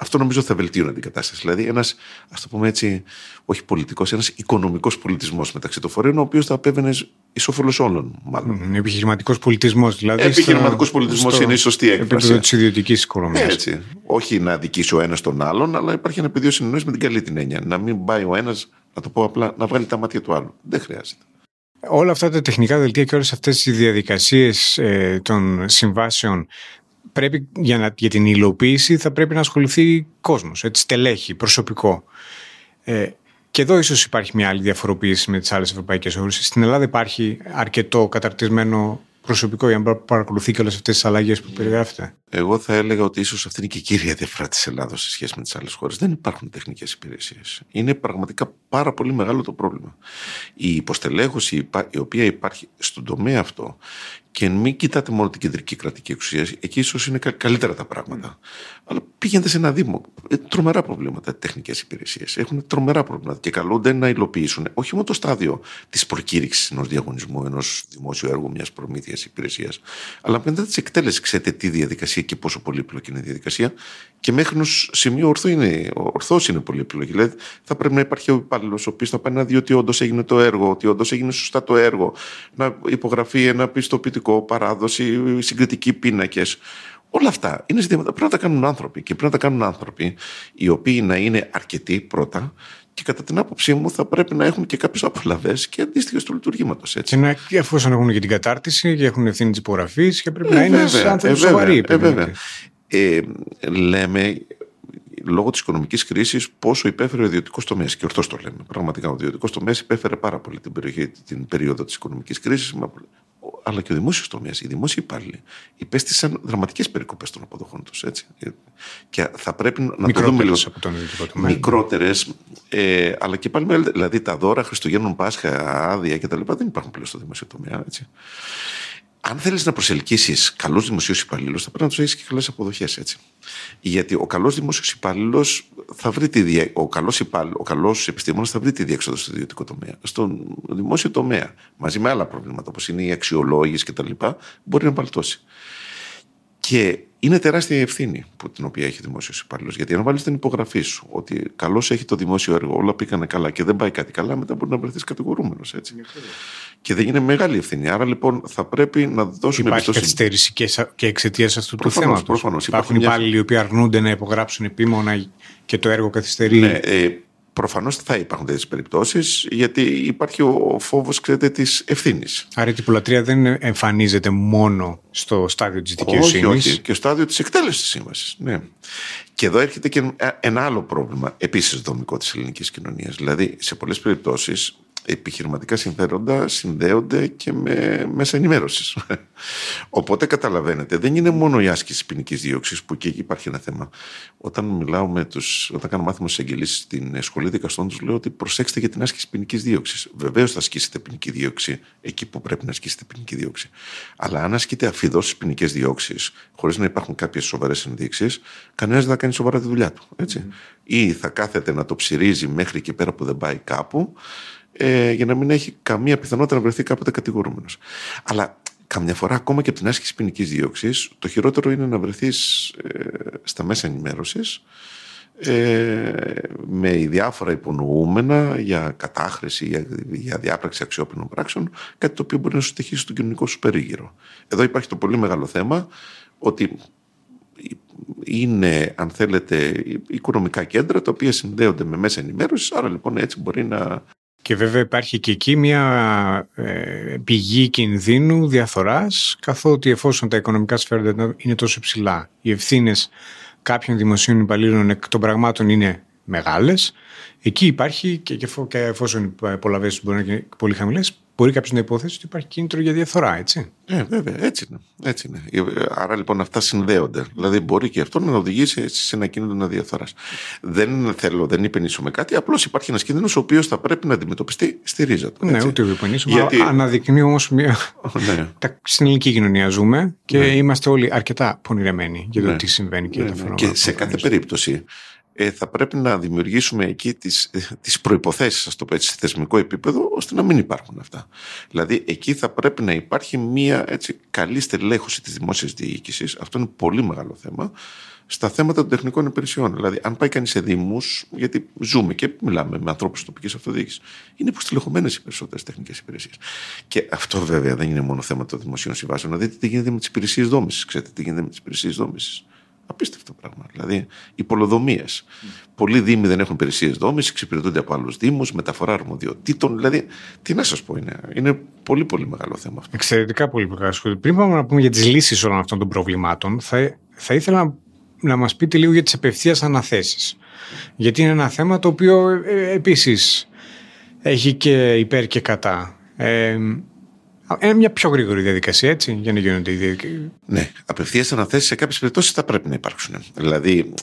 Αυτό νομίζω θα βελτίωνε την κατάσταση. Δηλαδή, ένας, ας το πούμε έτσι, όχι πολιτικός, ένας οικονομικός πολιτισμός μεταξύ των φορέων, ο οποίος θα απέβαινε εις όφελος όλων, μάλλον. Επιχειρηματικός πολιτισμός, δηλαδή. Επιχειρηματικός πολιτισμός είναι η σωστή έκφραση. Επίπεδο της ιδιωτικής οικονομίας. Έτσι. Όχι να αδικήσει ο ένας τον άλλον, αλλά υπάρχει ένα πεδίο συνεννόησης με την καλή την έννοια. Να μην πάει ο ένας, να το πω απλά, να βγάλει τα μάτια του άλλου. Δεν χρειάζεται. Όλα αυτά τα τεχνικά δελτία και όλες αυτές οι διαδικασίες των συμβάσεων. Πρέπει, για την υλοποίηση θα πρέπει να ασχοληθεί κόσμος, έτσι, στελέχη, προσωπικό. Και εδώ ίσως υπάρχει μια άλλη διαφοροποίηση με τις άλλες ευρωπαϊκές χώρες. Στην Ελλάδα υπάρχει αρκετό καταρτισμένο προσωπικό για να παρακολουθεί και όλες αυτές τις αλλαγές που περιγράφετε. Εγώ θα έλεγα ότι ίσως αυτή είναι και η κύρια διαφορά της Ελλάδος σε σχέση με τις άλλες χώρες. Δεν υπάρχουν τεχνικές υπηρεσίες. Είναι πραγματικά πάρα πολύ μεγάλο το πρόβλημα. Η υποστελέχωση η οποία υπάρχει στον τομέα αυτό. Και μην κοιτάτε μόνο την κεντρική κρατική εξουσία. Εκεί ίσως είναι καλύτερα τα πράγματα. Αλλά πήγαινε σε ένα Δήμο. Τρομερά προβλήματα τεχνικές υπηρεσίες. Έχουν τρομερά προβλήματα και καλούνται να υλοποιήσουν όχι μόνο το στάδιο της προκήρυξης ενός διαγωνισμού, ενός δημόσιου έργου, μιας προμήθειας υπηρεσίας, αλλά μετά της εκτέλεσης. Ξέρετε τι διαδικασία και πόσο πολύπλοκη είναι η διαδικασία. Και μέχρι ενός σημείου ορθώς είναι πολύπλοκη. Δηλαδή θα πρέπει να υπάρχει ο υπάλληλος ο οποίος θα πάει να δει ότι όντως έγινε το έργο, ότι όντως έγινε σωστά το έργο, να υπογραφεί ένα πιστοποιητικό. Παράδοση, συγκριτικοί πίνακες. Όλα αυτά είναι ζητήματα. Πρέπει να τα κάνουν άνθρωποι. Και πρέπει να τα κάνουν άνθρωποι οι οποίοι να είναι αρκετοί πρώτα, και κατά την άποψή μου θα πρέπει να έχουν και κάποιες απολαβές και αντίστοιχες του λειτουργήματος. Και εφόσον έχουν και την κατάρτιση και έχουν ευθύνη της υπογραφής, και πρέπει να είναι άνθρωποι σοβαροί. Λέμε, λόγω της οικονομικής κρίσης, πόσο υπέφερε ο ιδιωτικός τομέας. Και ορθώς το λέμε. Πραγματικά, ο ιδιωτικός τομέας υπέφερε πάρα πολύ την περίοδο της οικονομικής κρίσης. Αλλά και ο δημόσιος τομέας, οι δημόσιοι υπάλληλοι υπέστησαν δραματικές περικοπές των αποδοχών τους. Έτσι. Και θα πρέπει να το δούμε λίγο. Μικρότερες, αλλά και πάλι μεγαλύτερες. Δηλαδή τα δώρα Χριστουγέννων, Πάσχα, άδεια κτλ. Δεν υπάρχουν πλέον στο δημόσιο τομέα. Έτσι. Αν θέλεις να προσελκύσεις καλούς δημοσίους υπαλλήλους, θα πρέπει να τους έχεις και καλές αποδοχές. Έτσι. Γιατί ο καλός δημόσιος υπάλληλος θα βρει ο καλός επιστήμονας θα βρει τη διέξοδο στο ιδιωτικό τομέα. Στον δημόσιο τομέα, μαζί με άλλα προβλήματα όπως είναι η αξιολόγηση κτλ., μπορεί να μπαλτώσει. Και είναι τεράστια η ευθύνη που την οποία έχει ο δημόσιος υπάλληλος. Γιατί αν βάλεις την υπογραφή σου ότι καλώς έχει το δημόσιο έργο, όλα πήγανε καλά και δεν πάει κάτι καλά, μετά μπορεί να βρεθείς κατηγορούμενος. Έτσι. Και δεν είναι μεγάλη ευθύνη. Άρα λοιπόν θα πρέπει να δώσουμε. Υπάρχει καθυστέρηση και εξαιτίας αυτού του θέματος. Προφανώς. Υπάρχουν υπάλληλοι οι οποίοι αρνούνται να υπογράψουν επίμονα και το έργο καθυστερεί. Ναι, προφανώς θα υπάρχουν τέτοιες περιπτώσεις, γιατί υπάρχει ο φόβος, ξέρετε, της ευθύνης. Άρα η τυπολατρεία δεν εμφανίζεται μόνο στο στάδιο της δικαιοσύνης. Όχι, και στο στάδιο της εκτέλεσης της σύμβασης. Ναι. Και εδώ έρχεται και ένα άλλο πρόβλημα, επίσης δομικό, της ελληνικής κοινωνίας. Δηλαδή, σε πολλές περιπτώσεις, επιχειρηματικά συμφέροντα συνδέονται και με μέσα ενημέρωσης. Οπότε καταλαβαίνετε, δεν είναι μόνο η άσκηση ποινικής δίωξης, που και εκεί υπάρχει ένα θέμα. Όταν κάνω μάθημα στους εισαγγελείς στην σχολή δικαστών, τους λέω ότι προσέξτε για την άσκηση ποινικής δίωξης. Βεβαίως θα ασκήσετε ποινική δίωξη εκεί που πρέπει να ασκήσετε ποινική δίωξη. Αλλά αν ασκείτε αφιδώς στις ποινικές διώξεις, χωρίς να υπάρχουν κάποιες σοβαρές ενδείξεις, κανένας δεν θα κάνει σοβαρά τη δουλειά του. Έτσι. Ή θα κάθεται να το ψυρίζει μέχρι και πέρα που δεν πάει κάπου, για να μην έχει καμία πιθανότητα να βρεθεί κάποτε κατηγορούμενος. Αλλά καμιά φορά, ακόμα και από την άσκηση ποινικής δίωξης, το χειρότερο είναι να βρεθείς στα μέσα ενημέρωσης με διάφορα υπονοούμενα για κατάχρηση, για διάπραξη αξιόπινων πράξεων, κάτι το οποίο μπορεί να σου στοιχίσει στον κοινωνικό σου περίγυρο. Εδώ υπάρχει το πολύ μεγάλο θέμα ότι είναι, αν θέλετε, οικονομικά κέντρα τα οποία συνδέονται με μέσα ενημέρωσης, άρα λοιπόν έτσι μπορεί να Και βέβαια υπάρχει και εκεί μια πηγή κινδύνου διαφθοράς, καθότι εφόσον τα οικονομικά συμφέροντα είναι τόσο υψηλά, οι ευθύνες κάποιων δημοσίων υπαλλήλων εκ των πραγμάτων είναι μεγάλες, εκεί υπάρχει και εφόσον οι απολαβές μπορεί να είναι πολύ χαμηλές, μπορεί κάποιος να υποθέσει ότι υπάρχει κίνητρο για διαφθορά, έτσι. Βέβαια, έτσι είναι. Άρα λοιπόν αυτά συνδέονται. Δηλαδή μπορεί και αυτό να οδηγήσει σε ένα κίνητρο διαφθοράς. Δεν υπενήσουμε κάτι, απλώς υπάρχει ένας κίνδυνος ο οποίος θα πρέπει να αντιμετωπιστεί στη ρίζα του. Ναι, ούτε υπενήσουμε. Γιατί... αναδεικνύει όμως μια. Ναι. Στην ελληνική κοινωνία ζούμε και ναι. Είμαστε όλοι αρκετά πονηρεμένοι για το ναι. Τι συμβαίνει και ναι, τα φαινόμενα. Και σε κάθε περίπτωση. Θα πρέπει να δημιουργήσουμε εκεί τις προϋποθέσεις, ας το πω έτσι, σε θεσμικό επίπεδο, ώστε να μην υπάρχουν αυτά. Δηλαδή, εκεί θα πρέπει να υπάρχει μια καλή στελέχωση της δημόσιας διοίκησης. Αυτό είναι πολύ μεγάλο θέμα. Στα θέματα των τεχνικών υπηρεσιών. Δηλαδή, αν πάει κανείς σε δήμους, γιατί ζούμε και μιλάμε με ανθρώπους της τοπικής αυτοδιοίκησης, είναι υποστελεχωμένες οι περισσότερες τεχνικές υπηρεσίες. Και αυτό βέβαια δεν είναι μόνο θέμα των δημοσίων συμβάσεων. Να δείτε τι γίνεται με τις υπηρεσίες δόμησης. Ξέρετε τι γίνεται με τις υπηρεσίες δόμησης. Απίστευτο πράγμα. Δηλαδή, οι πολεοδομίες. Πολλοί δήμοι δεν έχουν υπηρεσίες δόμησης, εξυπηρετούνται από άλλους δήμους, μεταφορά αρμοδιοτήτων. Δηλαδή, τι να σας πω, είναι πολύ πολύ μεγάλο θέμα αυτό. Εξαιρετικά πολύ μεγάλο. Πριν πάμε να πούμε για τις λύσεις όλων αυτών των προβλημάτων, θα ήθελα να μας πείτε λίγο για τις απευθείας αναθέσεις. Γιατί είναι ένα θέμα το οποίο επίσης έχει και υπέρ και κατά. Είναι μια πιο γρήγορη διαδικασία, έτσι, για να γίνονται οι διαδικασίες. Ναι, απευθείας αναθέσεις σε κάποιες περιπτώσεις θα πρέπει να υπάρξουν. Δηλαδή,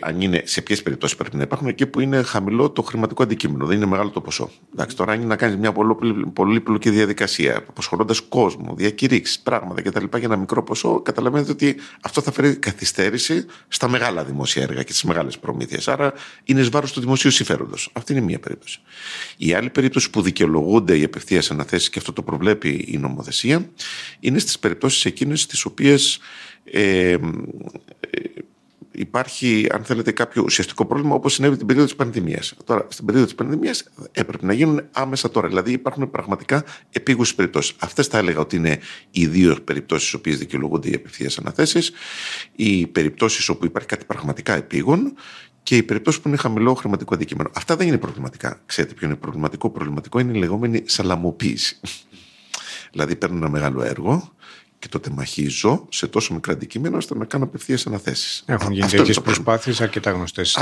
αν είναι, σε ποιες περιπτώσεις πρέπει να υπάρχουν, εκεί που είναι χαμηλό το χρηματικό αντικείμενο, δεν είναι μεγάλο το ποσό. Εντάξει, τώρα, αν είναι να κάνεις μια πολύπλοκη διαδικασία, αποσχολώντας κόσμο, διακηρύξεις, πράγματα κτλ. Για ένα μικρό ποσό, καταλαβαίνετε ότι αυτό θα φέρει καθυστέρηση στα μεγάλα δημόσια έργα και στις μεγάλες προμήθειες. Άρα, είναι εις βάρος του δημοσίου συμφέροντος. Αυτή είναι μία περίπτωση. Η άλλη περίπτωση που δικαιολογούνται οι απευθείας αναθέσεις και αυτό το προβλέπει η νομοθεσία, είναι στις περιπτώσεις εκείνες τις οποίες υπάρχει, αν θέλετε, κάποιο ουσιαστικό πρόβλημα, όπως συνέβη την περίοδο της πανδημίας. Τώρα, στην περίοδο της πανδημίας έπρεπε να γίνουν άμεσα τώρα. Δηλαδή, υπάρχουν πραγματικά επίγουσες περιπτώσεις. Αυτές θα έλεγα ότι είναι οι δύο περιπτώσεις στις οποίες δικαιολογούνται οι απευθείας αναθέσεις. Οι περιπτώσεις όπου υπάρχει κάτι πραγματικά επίγον και οι περιπτώσεις που είναι χαμηλό χρηματικό αντικείμενο. Αυτά δεν είναι προβληματικά. Ξέρετε ποιο είναι προβληματικό. Προβληματικό είναι η λεγόμενη σαλαμοποίηση. Δηλαδή, παίρνω ένα μεγάλο έργο και το τεμαχίζω σε τόσο μικρά αντικείμενα ώστε να κάνω απευθείας αναθέσεις. Έχουν γίνει τέτοιες προσπάθειες αρκετά γνωστές.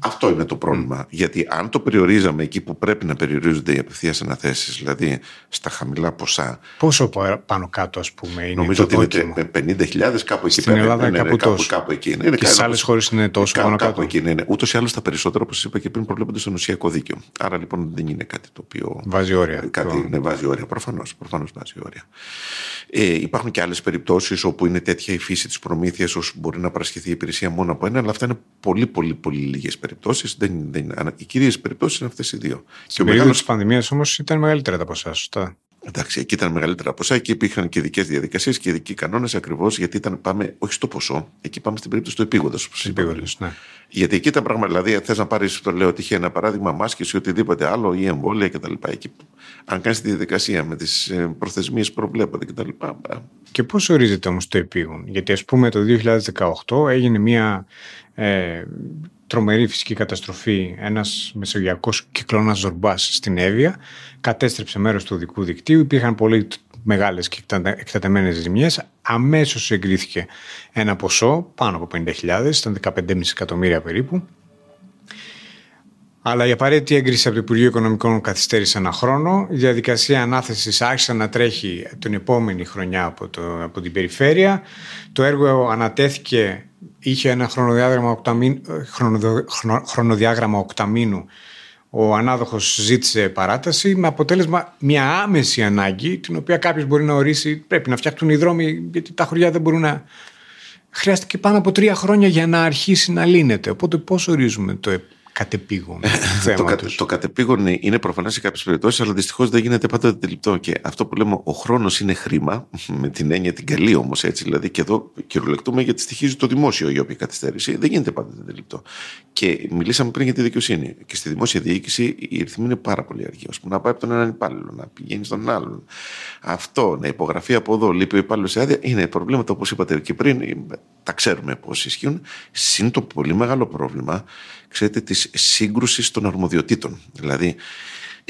Αυτό είναι το πρόβλημα. Γιατί αν το περιορίζαμε εκεί που πρέπει να περιορίζονται οι απευθείας αναθέσεις, δηλαδή στα χαμηλά ποσά. Πόσο πάνω κάτω, ας πούμε, είναι. Νομίζω ότι είναι 50.000, κάπου εκεί. Στην Ελλάδα είναι κάπου εκεί. Και σε άλλες χώρες είναι τόσο πάνω κάτω. Ούτως ή άλλως τα περισσότερα, όπως είπα και πριν, προβλέπονται στο ενωσιακό δίκαιο. Άρα λοιπόν δεν είναι κάτι το οποίο. Βάζει όρια. Βάζει όρια. Προφανώς βάζει όρια. Υπάρχουν και άλλες περιπτώσεις όπου είναι τέτοια η φύση της προμήθειας ώστε μπορεί να παρασχεθεί η υπηρεσία μόνο από ένα, αλλά αυτά είναι πολύ λίγες περιπτώσεις. Οι κυρίες περιπτώσεις είναι αυτές οι δύο. Στην περίοδο της πανδημίας όμως ήταν μεγαλύτερα τα ποσά, σωστά. Εντάξει, εκεί ήταν μεγαλύτερα ποσά και υπήρχαν και ειδικές διαδικασίες και ειδικοί κανόνες ακριβώς γιατί πάμε όχι στο ποσό, εκεί πάμε στην περίπτωση του επίγοντος. Ναι. Γιατί εκεί ήταν πραγματικά, δηλαδή θες να πάρεις, το λέω τυχαία ένα παράδειγμα, μάσκες ή οτιδήποτε άλλο ή εμβόλια κτλ. Εκεί, αν κάνεις τη διαδικασία με τις προθεσμίες που προβλέπονται κτλ. Και πώς ορίζεται όμως το επίγον, γιατί ας πούμε το 2018 έγινε μια. Τρομερή φυσική καταστροφή, ένας μεσογειακός κυκλώνας Ζορμπάς στην Εύβοια, κατέστρεψε μέρος του οδικού δικτύου, υπήρχαν πολύ μεγάλες και εκτεταμένες ζημιές, αμέσως εγκρίθηκε ένα ποσό πάνω από 50.000, ήταν 15,5 εκατομμύρια περίπου, αλλά η απαραίτητη έγκριση από το Υπουργείο Οικονομικών καθυστέρησε ένα χρόνο, η διαδικασία ανάθεσης άρχισε να τρέχει την επόμενη χρονιά από την περιφέρεια, το έργο ανατέθηκε. Είχε ένα χρονοδιάγραμμα οκταμήνου. Ο ανάδοχος ζήτησε παράταση με αποτέλεσμα μια άμεση ανάγκη, την οποία κάποιος μπορεί να ορίσει. Πρέπει να φτιαχτούν οι δρόμοι, γιατί τα χωριά δεν μπορούν να. Χρειάστηκε πάνω από 3 χρόνια για να αρχίσει να λύνεται. Οπότε, πώς ορίζουμε το κατεπήγον θέμα? Το κατεπήγον είναι προφανές σε κάποιες περιπτώσεις, αλλά δυστυχώς δεν γίνεται πάντα αντιληπτό. Και αυτό που λέμε, ο χρόνος είναι χρήμα, με την έννοια την καλή όμως έτσι. Δηλαδή, και εδώ κυριολεκτούμε γιατί στοιχίζει το δημόσιο η οποία καθυστέρηση. Δεν γίνεται πάντα αντιληπτό. Και μιλήσαμε πριν για τη δικαιοσύνη. Και στη δημόσια διοίκηση η ρυθμή είναι πάρα πολύ αργή. Ας πούμε, να πάει από τον έναν υπάλληλο, να πηγαίνει στον άλλον. Αυτό, να υπογραφεί από εδώ, λείπει ο υπάλληλος σε άδεια. Είναι προβλήματα όπως είπατε και πριν, τα ξέρουμε πώς ισχύουν. Συν το πολύ μεγάλο πρόβλημα, ξέρετε, της σύγκρουσης των αρμοδιοτήτων. Δηλαδή,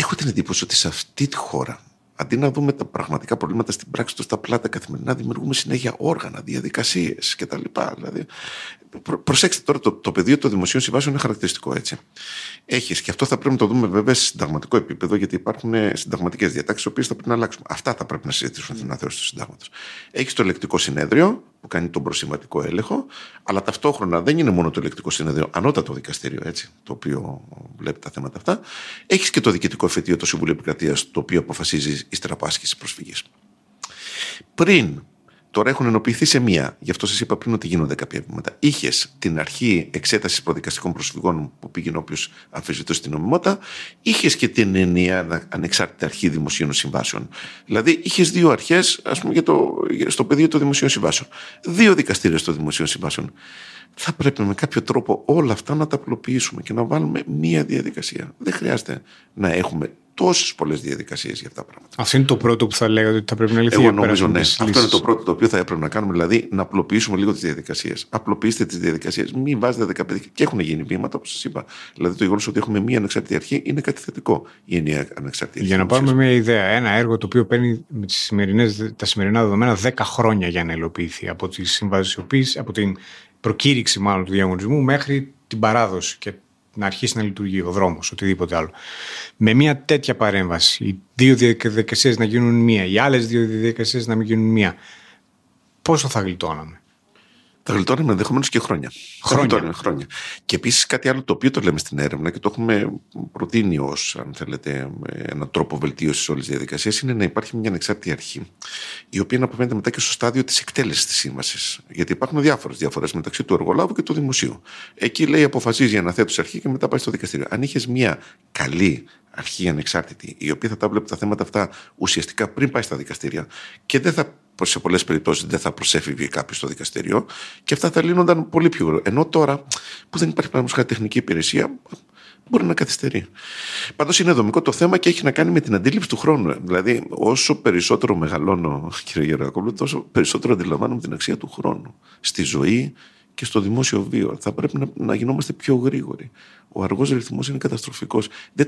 Έχω την εντύπωση ότι σε αυτή τη χώρα, αντί να δούμε τα πραγματικά προβλήματα στην πράξη του στα πλάτα καθημερινά, δημιουργούμε συνέχεια όργανα, διαδικασίες κτλ. Δηλαδή, προσέξτε τώρα, το πεδίο των δημοσίων συμβάσεων είναι χαρακτηριστικό, έτσι. Έχεις, και αυτό θα πρέπει να το δούμε βέβαια σε συνταγματικό επίπεδο, γιατί υπάρχουν συνταγματικές διατάξεις, τις οποίες θα πρέπει να αλλάξουμε. Αυτά θα πρέπει να συζητήσουν την αναθεώρηση του συντάγματος. Έχεις το ελεκτικό συνέδριο, που κάνει τον προσημματικό έλεγχο, αλλά ταυτόχρονα δεν είναι μόνο το ελεκτικό συνέδριο, ανώτατο δικαστήριο, έτσι, το οποίο βλέπει τα θέματα αυτά. Έχεις και το διοικητικό εφετείο, το Συμβούλιο Επικρατείας, το οποίο αποφασίζει ύστερα από άσκηση προσφυγής. Πριν, τώρα έχουν ενοποιηθεί σε μία, γι' αυτό σας είπα πριν ότι γίνονται κάποια βήματα. Είχες την αρχή εξέτασης προδικαστικών προσφυγών που πήγαινε όποιος αμφισβητούσε την νομιμότητα, είχες και την ενιαία ανεξάρτητη αρχή δημοσίων συμβάσεων. Δηλαδή, είχες δύο αρχές, ας πούμε, στο πεδίο των δημοσίων συμβάσεων. Δύο δικαστήρια των δημοσίων συμβάσεων. Θα πρέπει με κάποιο τρόπο όλα αυτά να τα απλοποιήσουμε και να βάλουμε μία διαδικασία. Δεν χρειάζεται να έχουμε τόσες πολλές διαδικασίες για αυτά τα πράγματα. Αυτό είναι το πρώτο που θα λέγατε ότι θα πρέπει να λυθεί. Εγώ νομίζω ναι. Αυτό είναι το πρώτο το οποίο θα έπρεπε να κάνουμε, δηλαδή να απλοποιήσουμε λίγο τις διαδικασίες. Απλοποιήστε τις διαδικασίες. Μην βάζετε 15. Και έχουν γίνει βήματα, όπως σας είπα. Δηλαδή το γεγονός ότι έχουμε μία ανεξάρτητη αρχή είναι κάτι θετικό. Είναι ανεξάρτητη αρχή. Για να πάρουμε μία ιδέα, ένα έργο το οποίο παίρνει με τα σημερινά δεδομένα 10 χρόνια για να υλοποιηθεί από τη συμβασιοποίηση, από την προκήρυξη μάλλον του διαγωνισμού μέχρι την παράδοση και να αρχίσει να λειτουργεί ο δρόμος, οτιδήποτε άλλο. Με μια τέτοια παρέμβαση, οι δύο διαδικασίες να γίνουν μία, οι άλλες δύο διαδικασίες να μην γίνουν μία, πόσο θα γλιτώναμε? Θα γλιτώναμε ενδεχομένως και χρόνια. Και επίσης κάτι άλλο το οποίο το λέμε στην έρευνα και το έχουμε προτείνει ως, αν θέλετε, έναν τρόπο βελτίωσης όλης της διαδικασίας, είναι να υπάρχει μια ανεξάρτητη αρχή, η οποία να αποφαίνεται μετά και στο στάδιο της εκτέλεσης της σύμβασης. Γιατί υπάρχουν διάφορες διαφορές μεταξύ του εργολάβου και του δημοσίου. Εκεί λέει αποφασίζει η αναθέτουσα αρχή και μετά πάει στο δικαστήριο. Αν είχες μια καλή αρχή ανεξάρτητη, η οποία θα τα βλέπει τα θέματα αυτά ουσιαστικά πριν πάει στα δικαστήρια και δεν θα. Σε πολλές περιπτώσεις δεν θα προσέφυγε κάποιος στο δικαστήριο και αυτά θα λύνονταν πολύ πιο γρήγορα. Ενώ τώρα που δεν υπάρχει πραγματικά τεχνική υπηρεσία, μπορεί να καθυστερεί. Πάντως είναι δομικό το θέμα και έχει να κάνει με την αντίληψη του χρόνου. Δηλαδή, όσο περισσότερο μεγαλώνω, κύριε Γεωργακόπουλο, τόσο περισσότερο αντιλαμβάνομαι την αξία του χρόνου στη ζωή και στο δημόσιο βίο. Θα πρέπει να γινόμαστε πιο γρήγοροι. Ο αργός ρυθμός είναι καταστροφικός. Δεν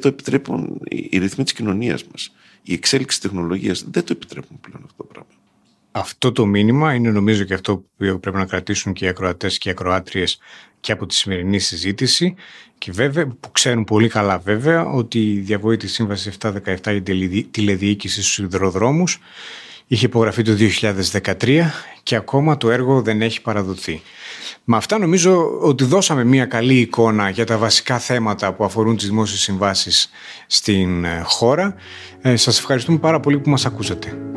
το επιτρέπουν οι ρυθμοί της κοινωνίας μας. Η εξέλιξη της τεχνολογίας δεν το επιτρέπουν πλέον αυτό το πράγμα. Αυτό το μήνυμα είναι νομίζω και αυτό που πρέπει να κρατήσουν και οι ακροατές και οι ακροάτριες και από τη σημερινή συζήτηση. Και βέβαια, που ξέρουν πολύ καλά βέβαια, ότι η διαβόητη σύμβαση 717 για τηλεδιοίκηση στους υδροδρόμους είχε υπογραφεί το 2013 και ακόμα το έργο δεν έχει παραδοθεί. Με αυτά νομίζω ότι δώσαμε μια καλή εικόνα για τα βασικά θέματα που αφορούν τις δημόσιες συμβάσεις στην χώρα. Σας ευχαριστούμε πάρα πολύ που μας ακούσατε.